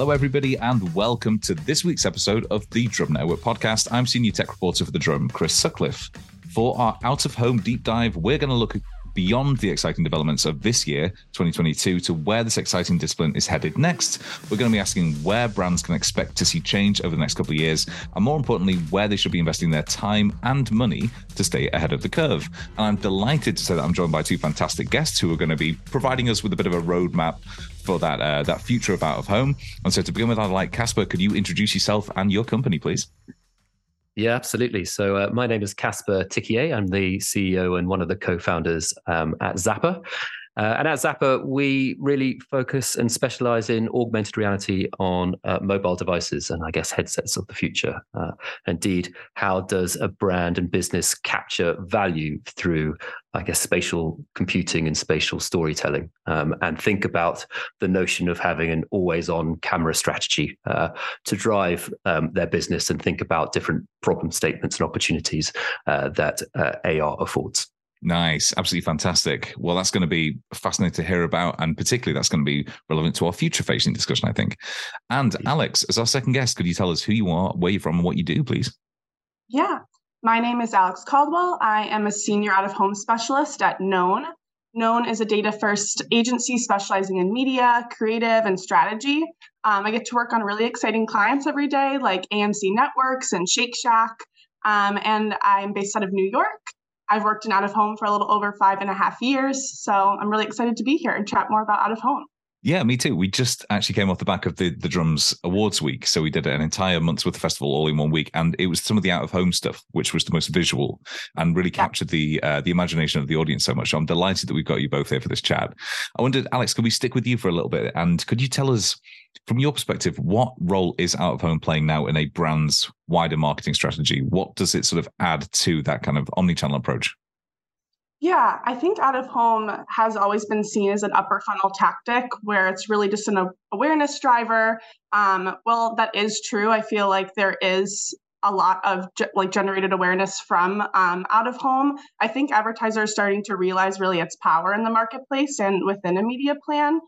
Hello, everybody, and welcome to this week's episode of The Drum Network podcast. I'm senior tech reporter for The Drum, Chris Sutcliffe. For our out-of-home deep dive, we're going to look beyond the exciting developments of this year, 2022, to where this exciting discipline is headed next. We're going to be asking where brands can expect to see change over the next couple of years, and more importantly, where they should be investing their time and money to stay ahead of the curve. And I'm delighted to say that I'm joined by two fantastic guests who are going to be providing us with a bit of a roadmap for that future of out-of-home. And so to begin with, I'd like, Caspar, could you introduce yourself and your company, please? Yeah, absolutely. So my name is Caspar Thykier. I'm the CEO and one of the co-founders at Zappar. And at Zappar, we really focus and specialize in augmented reality on mobile devices and, I guess, headsets of the future. Indeed, how does a brand and business capture value through, I guess, spatial computing and spatial storytelling? And think about the notion of having an always-on camera strategy to drive their business and think about different problem statements and opportunities that AR affords. Nice. Absolutely fantastic. Well, that's going to be fascinating to hear about, and particularly that's going to be relevant to our future-facing discussion, I think. And Alex, as our second guest, could you tell us who you are, where you're from, and what you do, please? Yeah. My name is Alex Caldwell. I am a senior out-of-home specialist at Known. Known is a data-first agency specializing in media, creative, and strategy. I get to work on really exciting clients every day, like AMC Networks and Shake Shack, and I'm based out of New York. I've worked in out-of-home for a little over 5.5 years, so I'm really excited to be here and chat more about out-of-home. Yeah, me too. We just actually came off the back of the Drums Awards Week, so we did an entire month's worth of festival all in one week, and it was some of the out-of-home stuff, which was the most visual and really captured the imagination of the audience so much. So I'm delighted that we've got you both here for this chat. I wondered, Alex, could we stick with you for a little bit, and could you tell us, from your perspective, what role is out-of-home playing now in a brand's wider marketing strategy? What does it sort of add to that kind of omnichannel approach? Yeah, I think out-of-home has always been seen as an upper funnel tactic where it's really just an awareness driver. Well, that is true. I feel like there is a lot of generated awareness from out-of-home. I think advertisers are starting to realize really its power in the marketplace and within a media plan.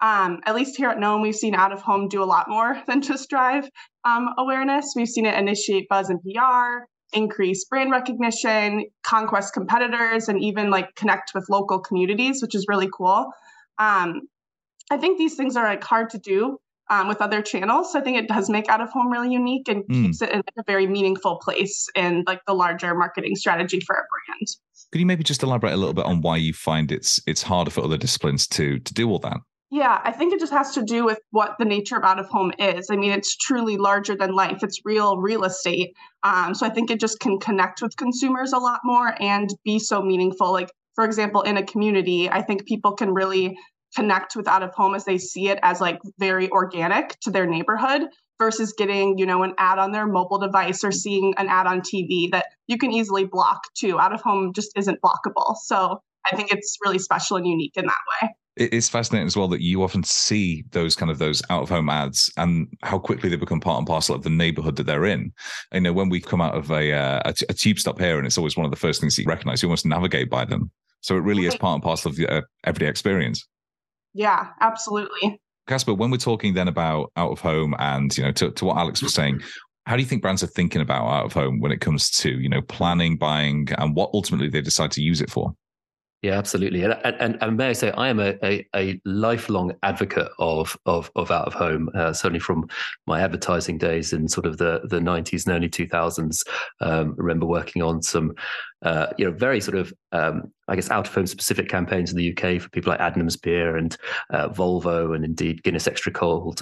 At least here at Known, we've seen out-of-home do a lot more than just drive awareness. We've seen it initiate buzz and PR, increase brand recognition, conquest competitors, and even connect with local communities, which is really cool. I think these things are hard to do with other channels. So I think it does make out-of-home really unique and keeps it in a very meaningful place in the larger marketing strategy for a brand. Could you maybe just elaborate a little bit on why you find it's harder for other disciplines to do all that? Yeah, I think it just has to do with what the nature of out-of-home is. I mean, it's truly larger than life. It's real estate. So I think it just can connect with consumers a lot more and be so meaningful. For example, in a community, I think people can really connect with out-of-home as they see it as very organic to their neighborhood versus getting, an ad on their mobile device or seeing an ad on TV that you can easily block too. Out-of-home just isn't blockable. So I think it's really special and unique in that way. It's fascinating as well that you often see those out-of-home ads and how quickly they become part and parcel of the neighborhood that they're in. When we come out of a tube stop here, and it's always one of the first things you recognize, you almost navigate by them. So it really is part and parcel of the everyday experience. Yeah, absolutely. Caspar, when we're talking then about out-of-home and, to what Alex was saying, how do you think brands are thinking about out-of-home when it comes to, planning, buying, and what ultimately they decide to use it for? Yeah, absolutely. And may I say, I am a lifelong advocate of out-of-home, certainly from my advertising days in sort of the 90s and early 2000s. I remember working on some, very sort of, out-of-home specific campaigns in the UK for people like Adnams Beer and Volvo and indeed Guinness Extra Cold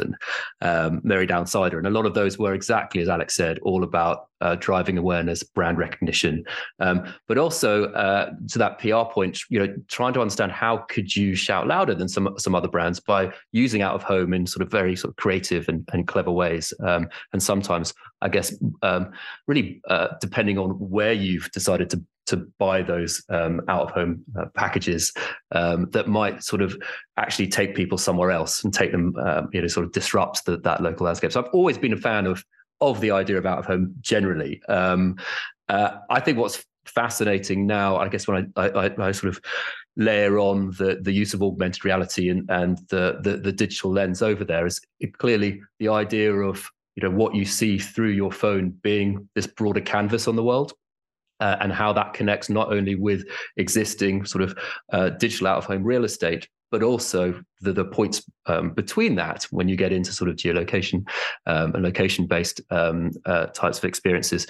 and Mary Down Cider. And a lot of those were exactly, as Alex said, all about driving awareness, brand recognition. But also to that PR point, trying to understand how could you shout louder than some other brands by using out-of-home in sort of very sort of creative and clever ways. And sometimes, I guess, really depending on where you've decided to buy those out-of-home packages that might sort of actually take people somewhere else and take them, sort of disrupts that local landscape. So I've always been a fan of the idea of out-of-home generally. I think what's fascinating now, I guess, when I sort of layer on the use of augmented reality and the digital lens over there is clearly the idea of, you know, what you see through your phone being this broader canvas on the world, and how that connects not only with existing sort of digital out-of-home real estate, but also the points between that when you get into sort of geolocation and location-based types of experiences.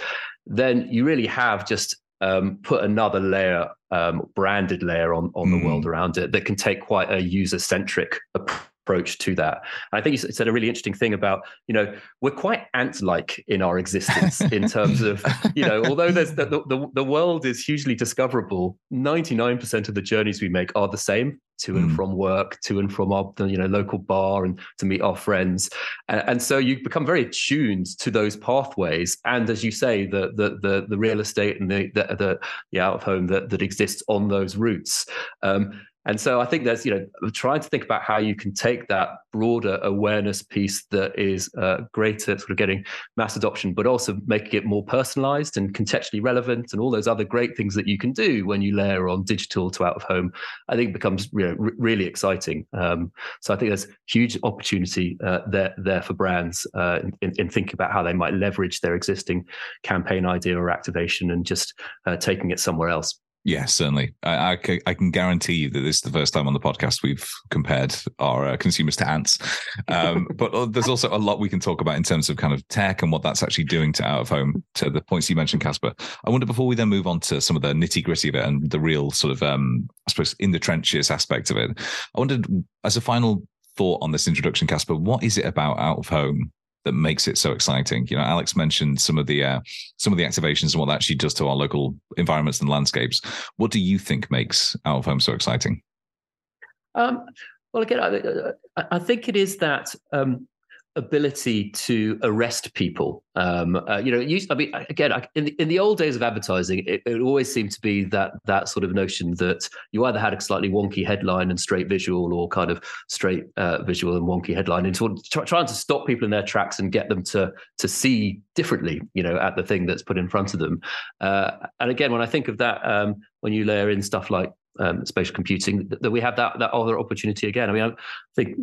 Then you really have just put another layer, branded layer on the world around it that can take quite a user-centric approach to that. And I think you said a really interesting thing about, you know, we're quite ant-like in our existence in terms of, you know, although there's the world is hugely discoverable, 99% of the journeys we make are the same. To and from work, to and from our, you know, local bar, and to meet our friends, and so you become very attuned to those pathways. And as you say, the real estate and the out of home that exists on those routes. And so I think there's, you know, trying to think about how you can take that broader awareness piece that is great at sort of getting mass adoption, but also making it more personalized and contextually relevant, and all those other great things that you can do when you layer on digital to out of home, I think becomes, you know, really exciting. So I think there's huge opportunity there for brands in thinking about how they might leverage their existing campaign idea or activation and just taking it somewhere else. Yeah, certainly. I can guarantee you that this is the first time on the podcast we've compared our consumers to ants. But there's also a lot we can talk about in terms of kind of tech and what that's actually doing to out of home, to the points you mentioned, Caspar. I wonder, before we then move on to some of the nitty gritty of it and the real sort of, I suppose, in the trenches aspect of it, I wondered, as a final thought on this introduction, Caspar, what is it about out of home that makes it so exciting? You know, Alex mentioned some of the activations and what that actually does to our local environments and landscapes. What do you think makes out of home so exciting? Well, again, I think it is that ability to arrest people. You know, in the old days of advertising, it always seemed to be that sort of notion that you either had a slightly wonky headline and straight visual, or kind of straight visual and wonky headline, and sort of trying to stop people in their tracks and get them to see differently, you know, at the thing that's put in front of them. And again, when I think of that, when you layer in stuff like spatial computing, that we have that other opportunity again. I mean, I think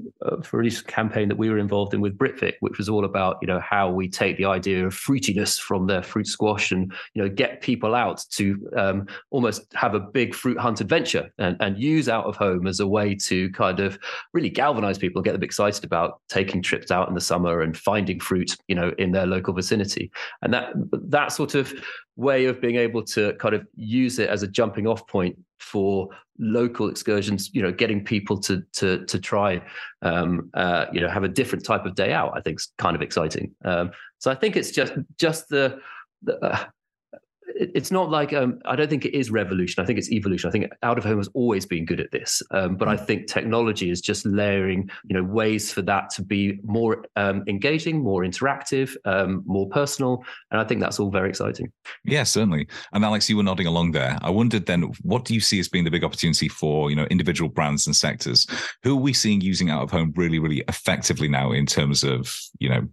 for a recent campaign that we were involved in with Britvic, which was all about, you know, how we take the idea of fruitiness from their fruit squash and, you know, get people out to almost have a big fruit hunt adventure and use out of home as a way to kind of really galvanize people, get them excited about taking trips out in the summer and finding fruit, you know, in their local vicinity. And that sort of way of being able to kind of use it as a jumping off point for local excursions, you know, getting people to try, you know, have a different type of day out, I think is kind of exciting. So I think it's just it's not like, I don't think it is revolution. I think it's evolution. I think out of home has always been good at this. But I think technology is just layering, you know, ways for that to be more engaging, more interactive, more personal. And I think that's all very exciting. Yeah, certainly. And Alex, you were nodding along there. I wondered then, what do you see as being the big opportunity for, you know, individual brands and sectors? Who are we seeing using out of home really, really effectively now in terms of, you know,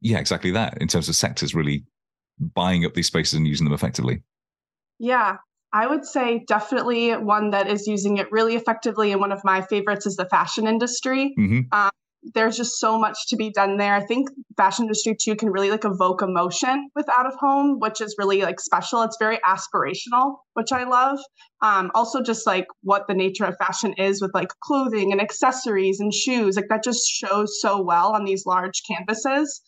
yeah, exactly that, in terms of sectors really buying up these spaces and using them effectively? Yeah, I would say definitely one that is using it really effectively, and one of my favorites is the fashion industry. Mm-hmm. There's just so much to be done there. I think fashion industry too can really like evoke emotion with out of home, which is really like special. It's very aspirational, which I love. Also just like what the nature of fashion is with like clothing and accessories and shoes, like that just shows so well on these large canvases.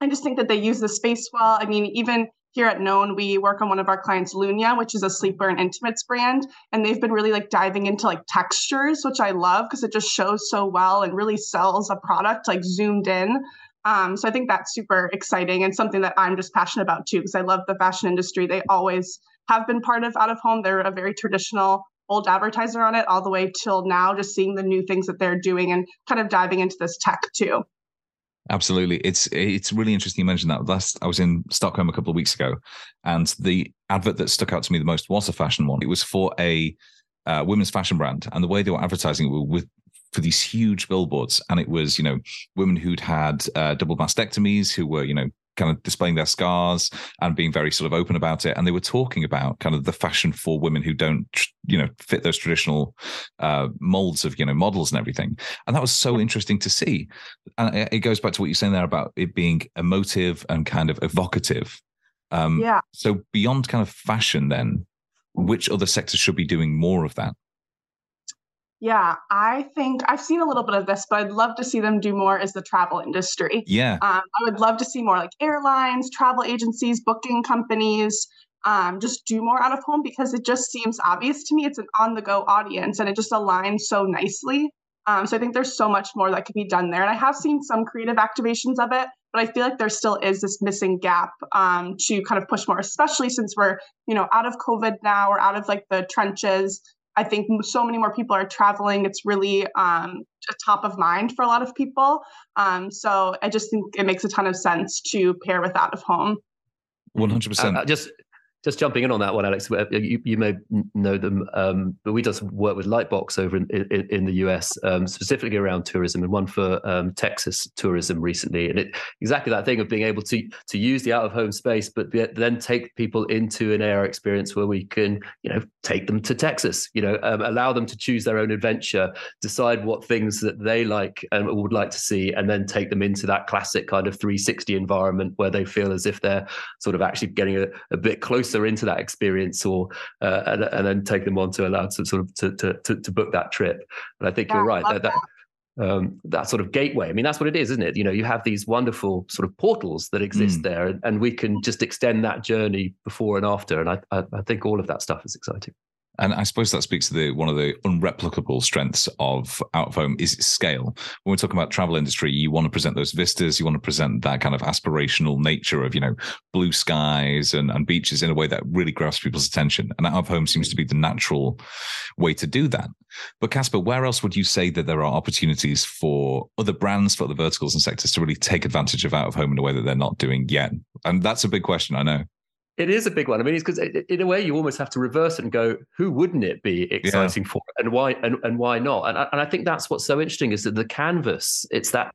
I just think that they use the space well. I mean, even here at Known, we work on one of our clients, Lunia, which is a sleepwear and intimates brand. And they've been really like diving into like textures, which I love because it just shows so well and really sells a product like zoomed in. So I think that's super exciting and something that I'm just passionate about too, because I love the fashion industry. They always have been part of out of home. They're a very traditional old advertiser on it all the way till now, just seeing the new things that they're doing and kind of diving into this tech too. Absolutely. It's really interesting you mentioned that. I was in Stockholm a couple of weeks ago, and the advert that stuck out to me the most was a fashion one. It was for a women's fashion brand, and the way they were advertising it was for these huge billboards. And it was, you know, women who'd had double mastectomies, who were, you know, kind of displaying their scars and being very sort of open about it. And they were talking about kind of the fashion for women who don't, you know, fit those traditional molds of, you know, models and everything. And that was so interesting to see. And it goes back to what you're saying there about it being emotive and kind of evocative. Yeah. So beyond kind of fashion then, which other sectors should be doing more of that? Yeah, I think I've seen a little bit of this, but I'd love to see them do more is the travel industry. Yeah. I would love to see more like airlines, travel agencies, booking companies, just do more out of home, because it just seems obvious to me. It's an on-the-go audience and it just aligns so nicely. So I think there's so much more that could be done there. And I have seen some creative activations of it, but I feel like there still is this missing gap to kind of push more, especially since we're, you know, out of COVID now, or out of like the trenches. I think so many more people are traveling. It's really top of mind for a lot of people. So I just think it makes a ton of sense to pair with out of home. 100%. Just jumping in on that one, Alex, you may know them, but we do some work with Lightbox over in the US, specifically around tourism, and one for Texas tourism recently. And it exactly that thing of being able to use the out-of-home space, but then take people into an AR experience where we can, you know, take them to Texas, you know, allow them to choose their own adventure, decide what things that they like and would like to see, and then take them into that classic kind of 360 environment where they feel as if they're sort of actually getting a bit closer into that experience, or and then take them on to allow to sort of to book that trip. And I think you're right that sort of gateway. I mean, that's what it is, isn't it? You know, you have these wonderful sort of portals that exist there, and we can just extend that journey before and after. And I think all of that stuff is exciting. And I suppose that speaks to one of the unreplicable strengths of out of home is its scale. When we're talking about travel industry, you want to present those vistas, you want to present that kind of aspirational nature of, you know, blue skies and beaches in a way that really grabs people's attention. And out of home seems to be the natural way to do that. But Caspar, where else would you say that there are opportunities for other brands, for other verticals and sectors to really take advantage of out of home in a way that they're not doing yet? And that's a big question, I know. It is a big one. I mean, it's because in a way you almost have to reverse it and go, who wouldn't it be exciting for, and why, and why not? And I think that's what's so interesting is that the canvas, it's that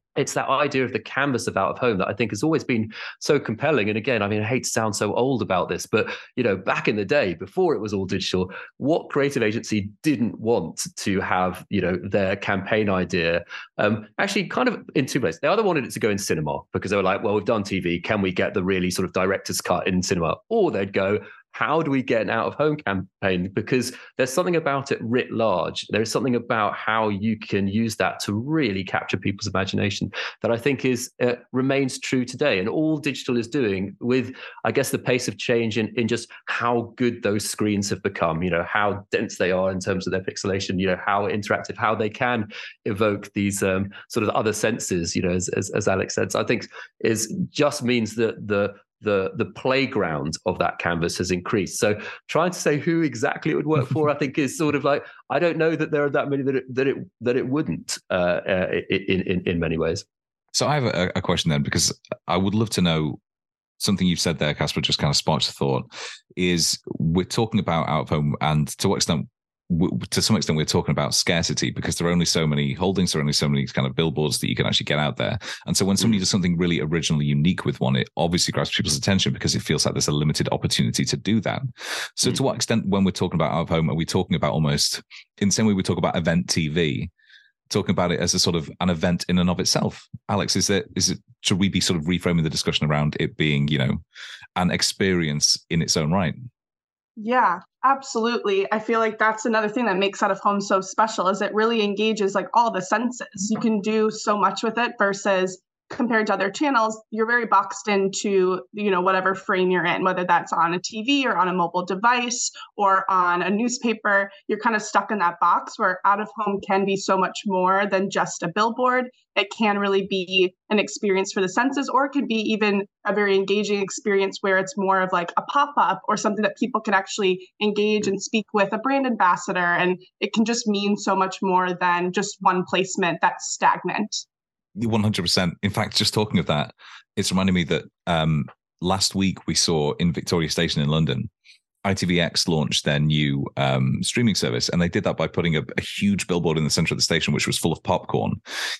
idea of the canvas of out of home that I think has always been so compelling. And again, I mean, I hate to sound so old about this, but, you know, back in the day before it was all digital, what creative agency didn't want to have, you know, their campaign idea actually kind of in two ways. They either wanted it to go in cinema because they were like, well, we've done TV, can we get the really sort of director's cut in cinema? Or they'd go, how do we get an out-of-home campaign? Because there's something about it writ large. There is something about how you can use that to really capture people's imagination that I think is remains true today. And all digital is doing with, I guess, the pace of change in just how good those screens have become, you know, how dense they are in terms of their pixelation, you know, how interactive, how they can evoke these sort of other senses, you know, as Alex said. So I think is just means that the playground of that canvas has increased. So trying to say who exactly it would work for, I think is sort of like, I don't know that there are that many that it wouldn't in many ways. So I have a question then, because I would love to know something you've said there, Caspar, just kind of sparked a thought, is we're talking about out of home, and to some extent, we're talking about scarcity, because there are only so many holdings, there are only so many kind of billboards that you can actually get out there. And so when somebody does something really originally unique with one, it obviously grabs people's attention because it feels like there's a limited opportunity to do that. So to what extent, when we're talking about out of home, are we talking about almost in the same way we talk about event TV, talking about it as a sort of an event in and of itself? Alex, should we be sort of reframing the discussion around it being, you know, an experience in its own right? Yeah, absolutely. I feel like that's another thing that makes out of home so special is it really engages like all the senses. You can do so much with it versus compared to other channels, you're very boxed into, you know, whatever frame you're in, whether that's on a TV or on a mobile device or on a newspaper, you're kind of stuck in that box, where out of home can be so much more than just a billboard. It can really be an experience for the senses, or it could be even a very engaging experience where it's more of like a pop-up or something that people can actually engage and speak with a brand ambassador. And it can just mean so much more than just one placement that's stagnant. 100%. In fact, just talking of that, it's reminded me that last week we saw in Victoria Station in London, ITVX launched their new streaming service, and they did that by putting a huge billboard in the center of the station, which was full of popcorn.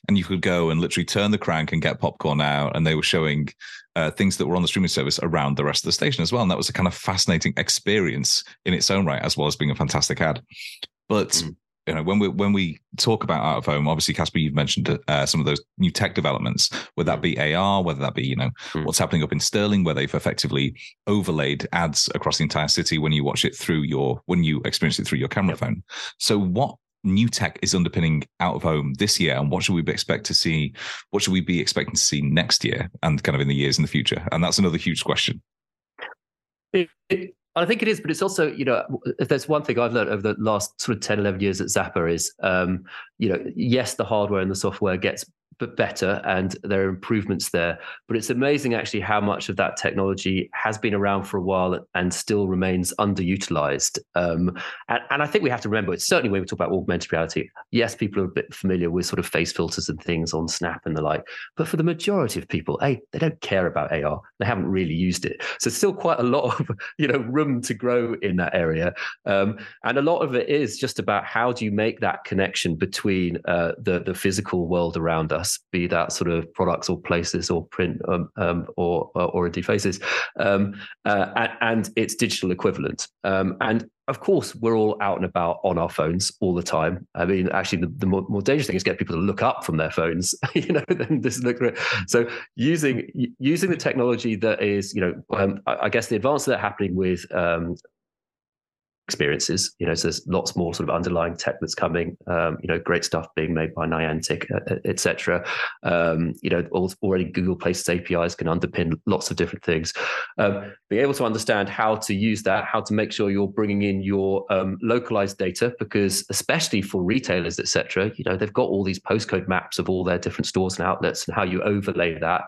And you could go and literally turn the crank and get popcorn out. And they were showing things that were on the streaming service around the rest of the station as well. And that was a kind of fascinating experience in its own right, as well as being a fantastic ad. But you know, when we talk about out of home, obviously, Caspar, you've mentioned some of those new tech developments, whether that be AR, whether that be, you know, what's happening up in Stirling, where they've effectively overlaid ads across the entire city when you watch it through your camera phone. So what new tech is underpinning out of home this year, and what should we expect to see? What should we be expecting to see next year, and kind of in the years in the future? And that's another huge question. I think it is, but it's also, you know, if there's one thing I've learned over the last sort of 10, 11 years at Zappar is, you know, yes, the hardware and the software gets better and there are improvements there, but it's amazing actually how much of that technology has been around for a while and still remains underutilized. And I think we have to remember, it's certainly when we talk about augmented reality, yes, people are a bit familiar with sort of face filters and things on Snap and the like, but for the majority of people, they don't care about AR. They haven't really used it. So it's still quite a lot of, you know, room to grow in that area. And a lot of it is just about how do you make that connection between the physical world around us, be that sort of products or places or print or indeed faces, and its digital equivalent. And of course, we're all out and about on our phones all the time. I mean, actually, the more dangerous thing is get people to look up from their phones, you know, then just look at it. So using the technology that is, you know, I guess the advances that are happening with experiences, you know, so there's lots more sort of underlying tech that's coming, you know, great stuff being made by Niantic, etc. You know, already Google Places APIs can underpin lots of different things. Being able to understand how to use that, how to make sure you're bringing in your localized data, because especially for retailers, etc., you know, they've got all these postcode maps of all their different stores and outlets, and how you overlay that.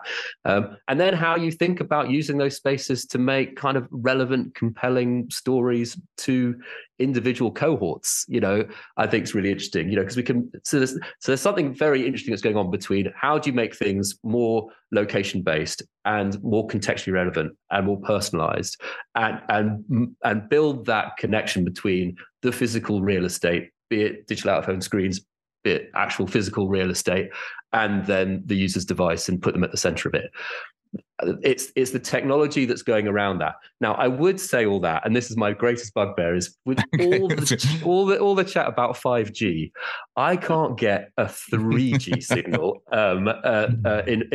And then how you think about using those spaces to make kind of relevant, compelling stories to individual cohorts, you know, I think it's really interesting, you know, because we can, so there's something very interesting that's going on between how do you make things more location-based and more contextually relevant and more personalized, and build that connection between the physical real estate, be it digital out-of-home screens, be it actual physical real estate, and then the user's device, and put them at the center of it. It's the technology that's going around that. Now, I would say all that, and this is my greatest bugbear, is with all the chat about 5G, I can't get a 3G signal in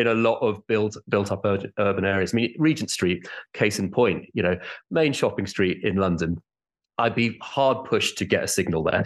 a lot of built up urban areas. I mean, Regent Street, case in point, you know, main shopping street in London, I'd be hard pushed to get a signal there.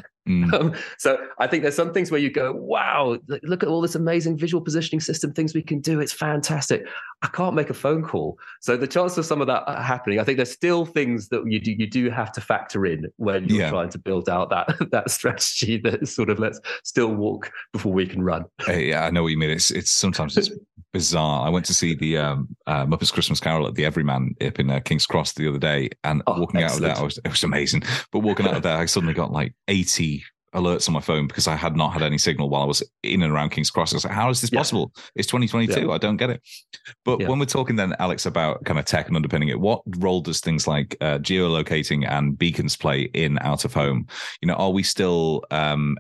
So I think there's some things where you go, wow, look at all this amazing visual positioning system, things we can do. It's fantastic. I can't make a phone call. So the chance of some of that happening, I think there's still things that you do have to factor in when you're trying to build out that strategy that sort of lets still walk before we can run. Hey, yeah, I know what you mean. It's sometimes it's bizarre. I went to see the Muppets Christmas Carol at the Everyman up in King's Cross the other day, and walking out of there, it was amazing. But walking out of there, I suddenly got like 80 alerts on my phone because I had not had any signal while I was in and around King's Cross. I was like, how is this possible? It's 2022. I don't get it. But when we're talking then, Alex, about kind of tech and underpinning it, what role does things like geolocating and beacons play in out of home? You know, are we still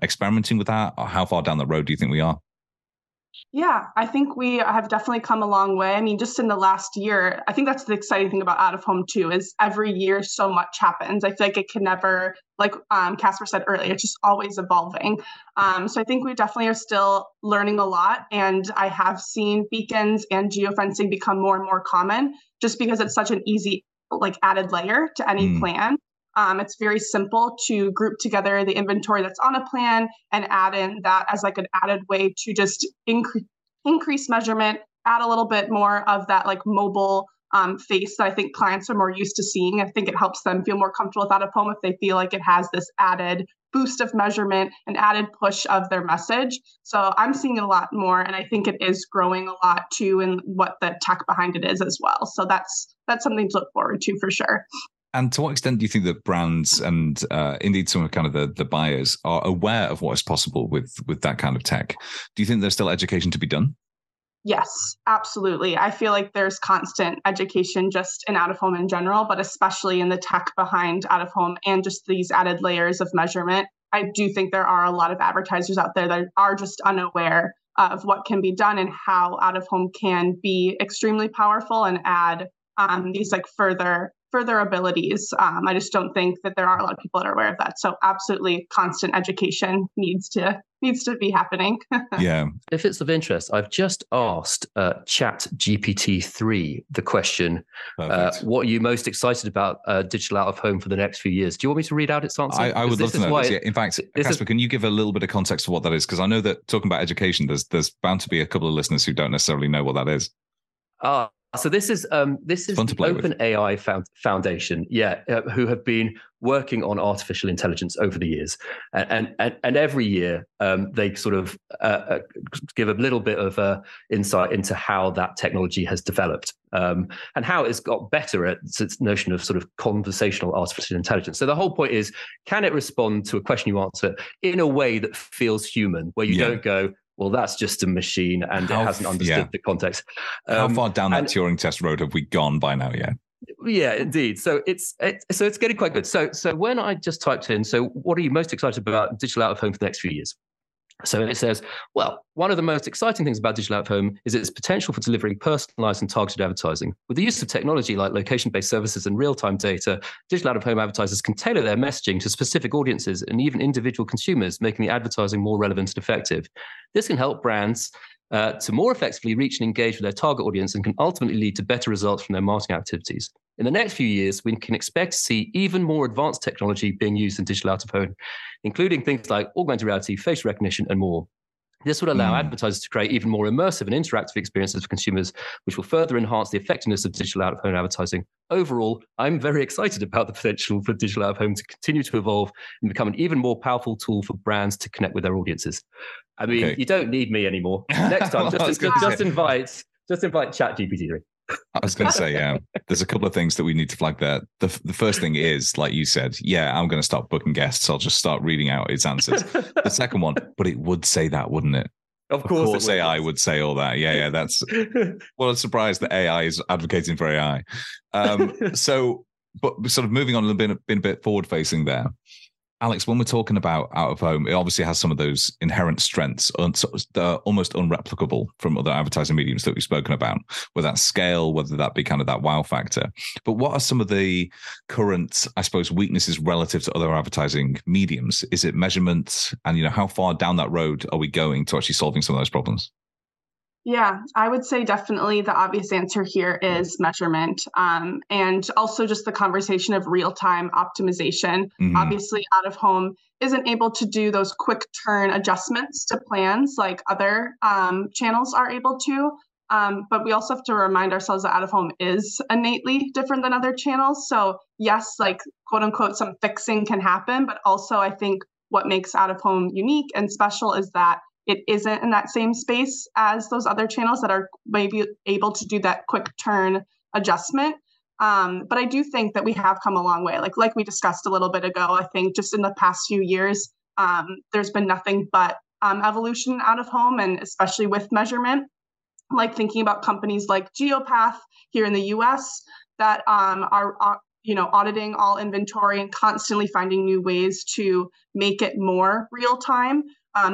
experimenting with that? Or how far down the road do you think we are? Yeah, I think we have definitely come a long way. I mean, just in the last year, I think that's the exciting thing about out of home too, is every year so much happens. I feel like it can never, like Caspar said earlier, it's just always evolving. So I think we definitely are still learning a lot. And I have seen beacons and geofencing become more and more common, just because it's such an easy, like, added layer to any plan. It's very simple to group together the inventory that's on a plan and add in that as like an added way to just increase measurement, add a little bit more of that like mobile face that I think clients are more used to seeing. I think it helps them feel more comfortable with out of home if they feel like it has this added boost of measurement and added push of their message. So I'm seeing it a lot more, and I think it is growing a lot too, and what the tech behind it is as well. So that's something to look forward to for sure. And to what extent do you think that brands and indeed some of kind of the buyers are aware of what is possible with that kind of tech? Do you think there's still education to be done? Yes, absolutely. I feel like there's constant education just in out-of-home in general, but especially in the tech behind out-of-home and just these added layers of measurement. I do think there are a lot of advertisers out there that are just unaware of what can be done and how out-of-home can be extremely powerful and add these like further abilities. I just don't think that there are a lot of people that are aware of that. So absolutely constant education needs to be happening. Yeah. If it's of interest, I've just asked ChatGPT 3 the question, what are you most excited about digital out of home for the next few years? Do you want me to read out its answer? I would love to know this. Yeah. In fact, Caspar, can you give a little bit of context for what that is? Because I know that talking about education, there's bound to be a couple of listeners who don't necessarily know what that is. So this is the OpenAI Foundation, who have been working on artificial intelligence over the years, and every year they sort of give a little bit of insight into how that technology has developed and how it's got better at its notion of sort of conversational artificial intelligence. So the whole point is, can it respond to a question you answer in a way that feels human, where you don't go, well, that's just a machine and it hasn't understood the context. How far down that Turing test road have we gone by now? Yeah. Yeah, indeed. So it's getting quite good. So when I just typed in, so what are you most excited about digital out of home for the next few years? So it says, well, one of the most exciting things about digital out-of-home is its potential for delivering personalized and targeted advertising. With the use of technology like location-based services and real-time data, digital out-of-home advertisers can tailor their messaging to specific audiences and even individual consumers, making the advertising more relevant and effective. This can help brands to more effectively reach and engage with their target audience and can ultimately lead to better results from their marketing activities. In the next few years, we can expect to see even more advanced technology being used in digital out-of-home, including things like augmented reality, facial recognition, and more. This would allow advertisers to create even more immersive and interactive experiences for consumers, which will further enhance the effectiveness of digital out-of-home advertising. Overall, I'm very excited about the potential for digital out-of-home to continue to evolve and become an even more powerful tool for brands to connect with their audiences. I mean, You don't need me anymore. Next time, well, just invite ChatGPT3. I was going to say, yeah, there's a couple of things that we need to flag there. The first thing is, like you said, I'm going to stop booking guests. I'll just start reading out its answers. The second one, but it would say that, wouldn't it? Of course it would. AI would say all that. Yeah, that's... Well, I'm surprised that AI is advocating for AI. So, but sort of moving on and been a bit forward-facing there. Alex, when we're talking about out-of-home, it obviously has some of those inherent strengths that are almost unreplicable from other advertising mediums that we've spoken about, whether that's scale, whether that be kind of that wow factor. But what are some of the current, I suppose, weaknesses relative to other advertising mediums? Is it measurement? And, how far down that road are we going to actually solving some of those problems? Yeah, I would say definitely the obvious answer here is measurement, and also just the conversation of real-time optimization. Mm-hmm. Obviously, out-of-home isn't able to do those quick turn adjustments to plans like other channels are able to. But we also have to remind ourselves that out-of-home is innately different than other channels. So yes, like quote unquote, some fixing can happen, but also I think what makes out-of-home unique and special is that it isn't in that same space as those other channels that are maybe able to do that quick turn adjustment. But I do think that we have come a long way. Like we discussed a little bit ago, I think just in the past few years, there's been nothing but evolution out of home, and especially with measurement, like thinking about companies like Geopath here in the US that are auditing all inventory and constantly finding new ways to make it more real time.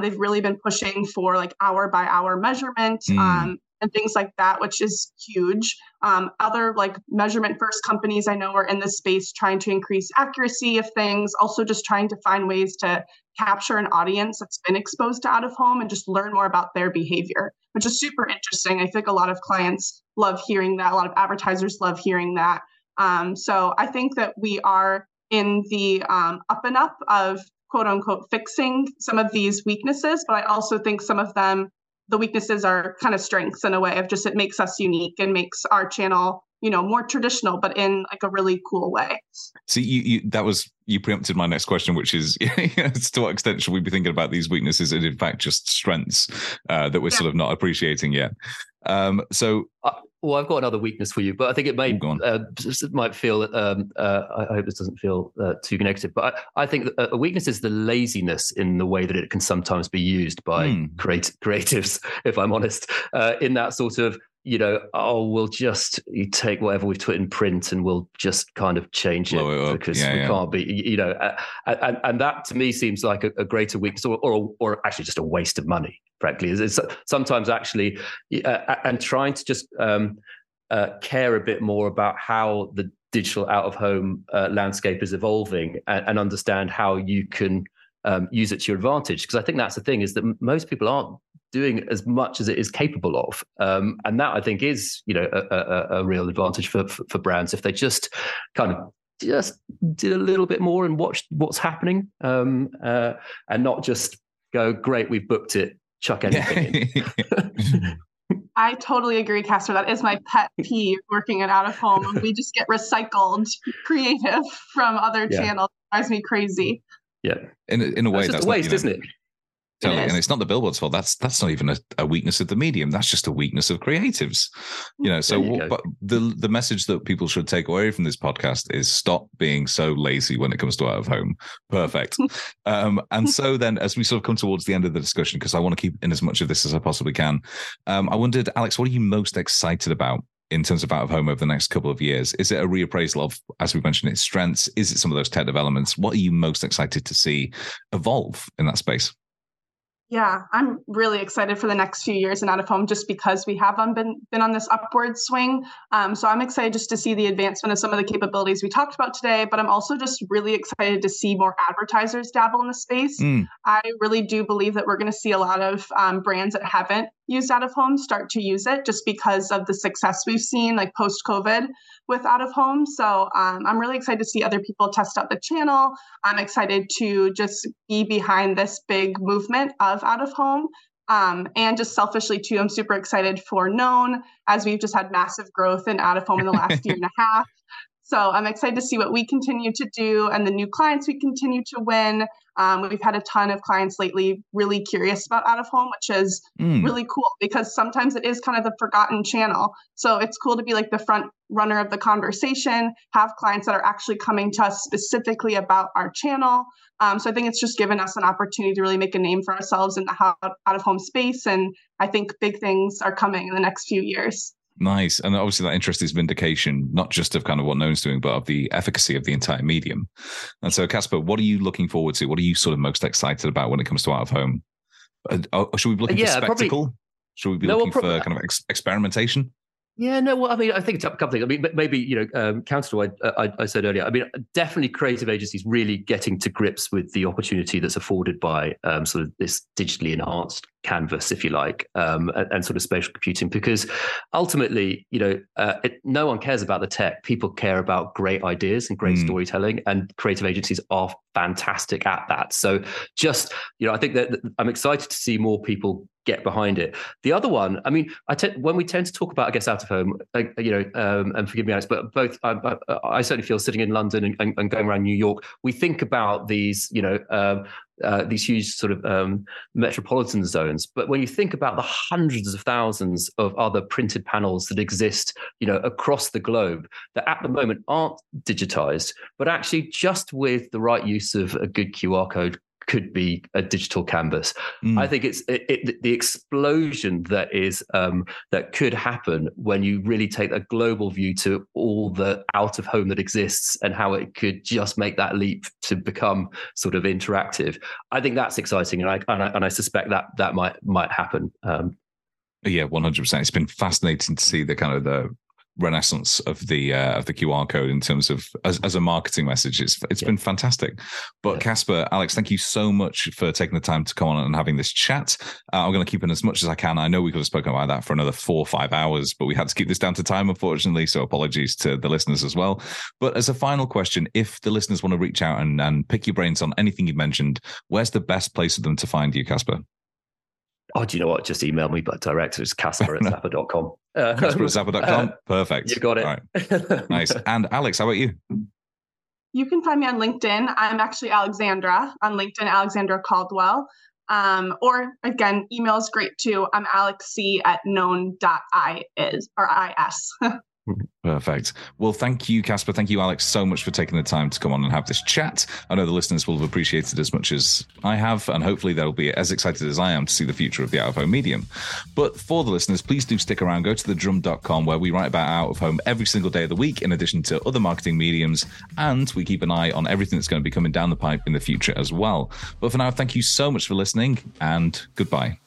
They've really been pushing for like hour by hour measurement and things like that, which is huge. Other like measurement first companies I know are in this space trying to increase accuracy of things, also just trying to find ways to capture an audience that's been exposed to out of home and just learn more about their behavior, which is super interesting. I think a lot of clients love hearing that. A lot of advertisers love hearing that. So I think that we are in the up and up of quote unquote, fixing some of these weaknesses. But I also think some of them, the weaknesses are kind of strengths in a way of just, it makes us unique and makes our channel, more traditional, but in like a really cool way. So you preempted my next question, which is to what extent should we be thinking about these weaknesses and in fact, just strengths that we're sort of not appreciating yet. So Well, I've got another weakness for you, but I think it might feel. I hope this doesn't feel too negative, but I think a weakness is the laziness in the way that it can sometimes be used by creatives. If I'm honest, in that sort of, we'll just take whatever we've put in print and we'll just kind of change it because we can't be, and that to me seems like a greater weakness or actually just a waste of money. Frankly, it's sometimes actually, and trying to just care a bit more about how the digital out-of-home landscape is evolving and understand how you can use it to your advantage. Because I think that's the thing, is that most people aren't doing as much as it is capable of. And that I think is, a real advantage for brands if they just kind of just did a little bit more and watched what's happening and not just go, great, we've booked it. Chuck anything in. I totally agree, Caspar. That is my pet peeve working at out of home. We just get recycled creative from other channels. It drives me crazy. Yeah. In a way, that's just a waste, isn't it? Totally. And it's not the billboard's fault. That's not even a weakness of the medium. That's just a weakness of creatives. But the message that people should take away from this podcast is stop being so lazy when it comes to out of home. Perfect. And so then, as we sort of come towards the end of the discussion, because I want to keep in as much of this as I possibly can, I wondered, Alex, what are you most excited about in terms of out of home over the next couple of years? Is it a reappraisal of, as we mentioned, its strengths? Is it some of those tech developments? What are you most excited to see evolve in that space? Yeah, I'm really excited for the next few years in out of home just because we have been on this upward swing. So I'm excited just to see the advancement of some of the capabilities we talked about today, but I'm also just really excited to see more advertisers dabble in the space. I really do believe that we're going to see a lot of brands that haven't used out of home start to use it just because of the success we've seen like post-COVID with out of home. So I'm really excited to see other people test out the channel. I'm excited to just be behind this big movement of out of home. And just selfishly too, I'm super excited for Known, as we've just had massive growth in out of home in the last year and a half. So I'm excited to see what we continue to do and the new clients we continue to win. We've had a ton of clients lately really curious about out of home, which is really cool because sometimes it is kind of the forgotten channel. So it's cool to be like the front runner of the conversation, have clients that are actually coming to us specifically about our channel. So I think it's just given us an opportunity to really make a name for ourselves in the out-of-home space. And I think big things are coming in the next few years. Nice. And obviously that interest is vindication, not just of kind of what Known's doing, but of the efficacy of the entire medium. And so, Caspar, what are you looking forward to? What are you sort of most excited about when it comes to out of home? Should we be looking for spectacle? Probably, should we be looking for kind of experimentation? Yeah, no, well, I mean, I think it's a couple of things. I mean, maybe, counter to what I said earlier, I mean, definitely creative agencies really getting to grips with the opportunity that's afforded by sort of this digitally enhanced canvas, if you like, and sort of spatial computing, because ultimately, no one cares about the tech. People care about great ideas and great storytelling, and creative agencies are fantastic at that. So just, I think that I'm excited to see more people get behind it. The other one, I mean, when we tend to talk about, I guess, out of home, and forgive me, Alex, but both, I certainly feel sitting in London and going around New York, we think about these huge sort of metropolitan zones. But when you think about the hundreds of thousands of other printed panels that exist, across the globe that at the moment aren't digitized, but actually just with the right use of a good QR code could be a digital canvas. I think it's the explosion that is that could happen when you really take a global view to all the out of home that exists and how it could just make that leap to become sort of interactive. I think that's exciting, and I suspect that might happen. 100%. It's been fascinating to see the kind of the renaissance of the QR code in terms of as a marketing message. It's been fantastic. But Caspar, Alex, thank you so much for taking the time to come on and having this chat. I'm going to keep in as much as I can. I know we could have spoken about that for another 4 or 5 hours, but we had to keep this down to time, unfortunately. So apologies to the listeners as well. But as a final question, if the listeners want to reach out and pick your brains on anything you mentioned, where's the best place for them to find you, Caspar? Oh, do you know what? Just email me, but direct. It's caspar@zappar.com. Caspar@zappar.com. Perfect. You got it. Right. Nice. And Alex, how about you? You can find me on LinkedIn. I'm actually Alexandra on LinkedIn, Alexandra Caldwell. Or again, email is great too. I'm alexc@known.is. Perfect. Well, thank you, Caspar. Thank you, Alex, so much for taking the time to come on and have this chat. I know the listeners will have appreciated it as much as I have, and hopefully they'll be as excited as I am to see the future of the out-of-home medium. But for the listeners, please do stick around. Go to thedrum.com, where we write about out-of-home every single day of the week, in addition to other marketing mediums, and we keep an eye on everything that's going to be coming down the pipe in the future as well. But for now, thank you so much for listening, and goodbye.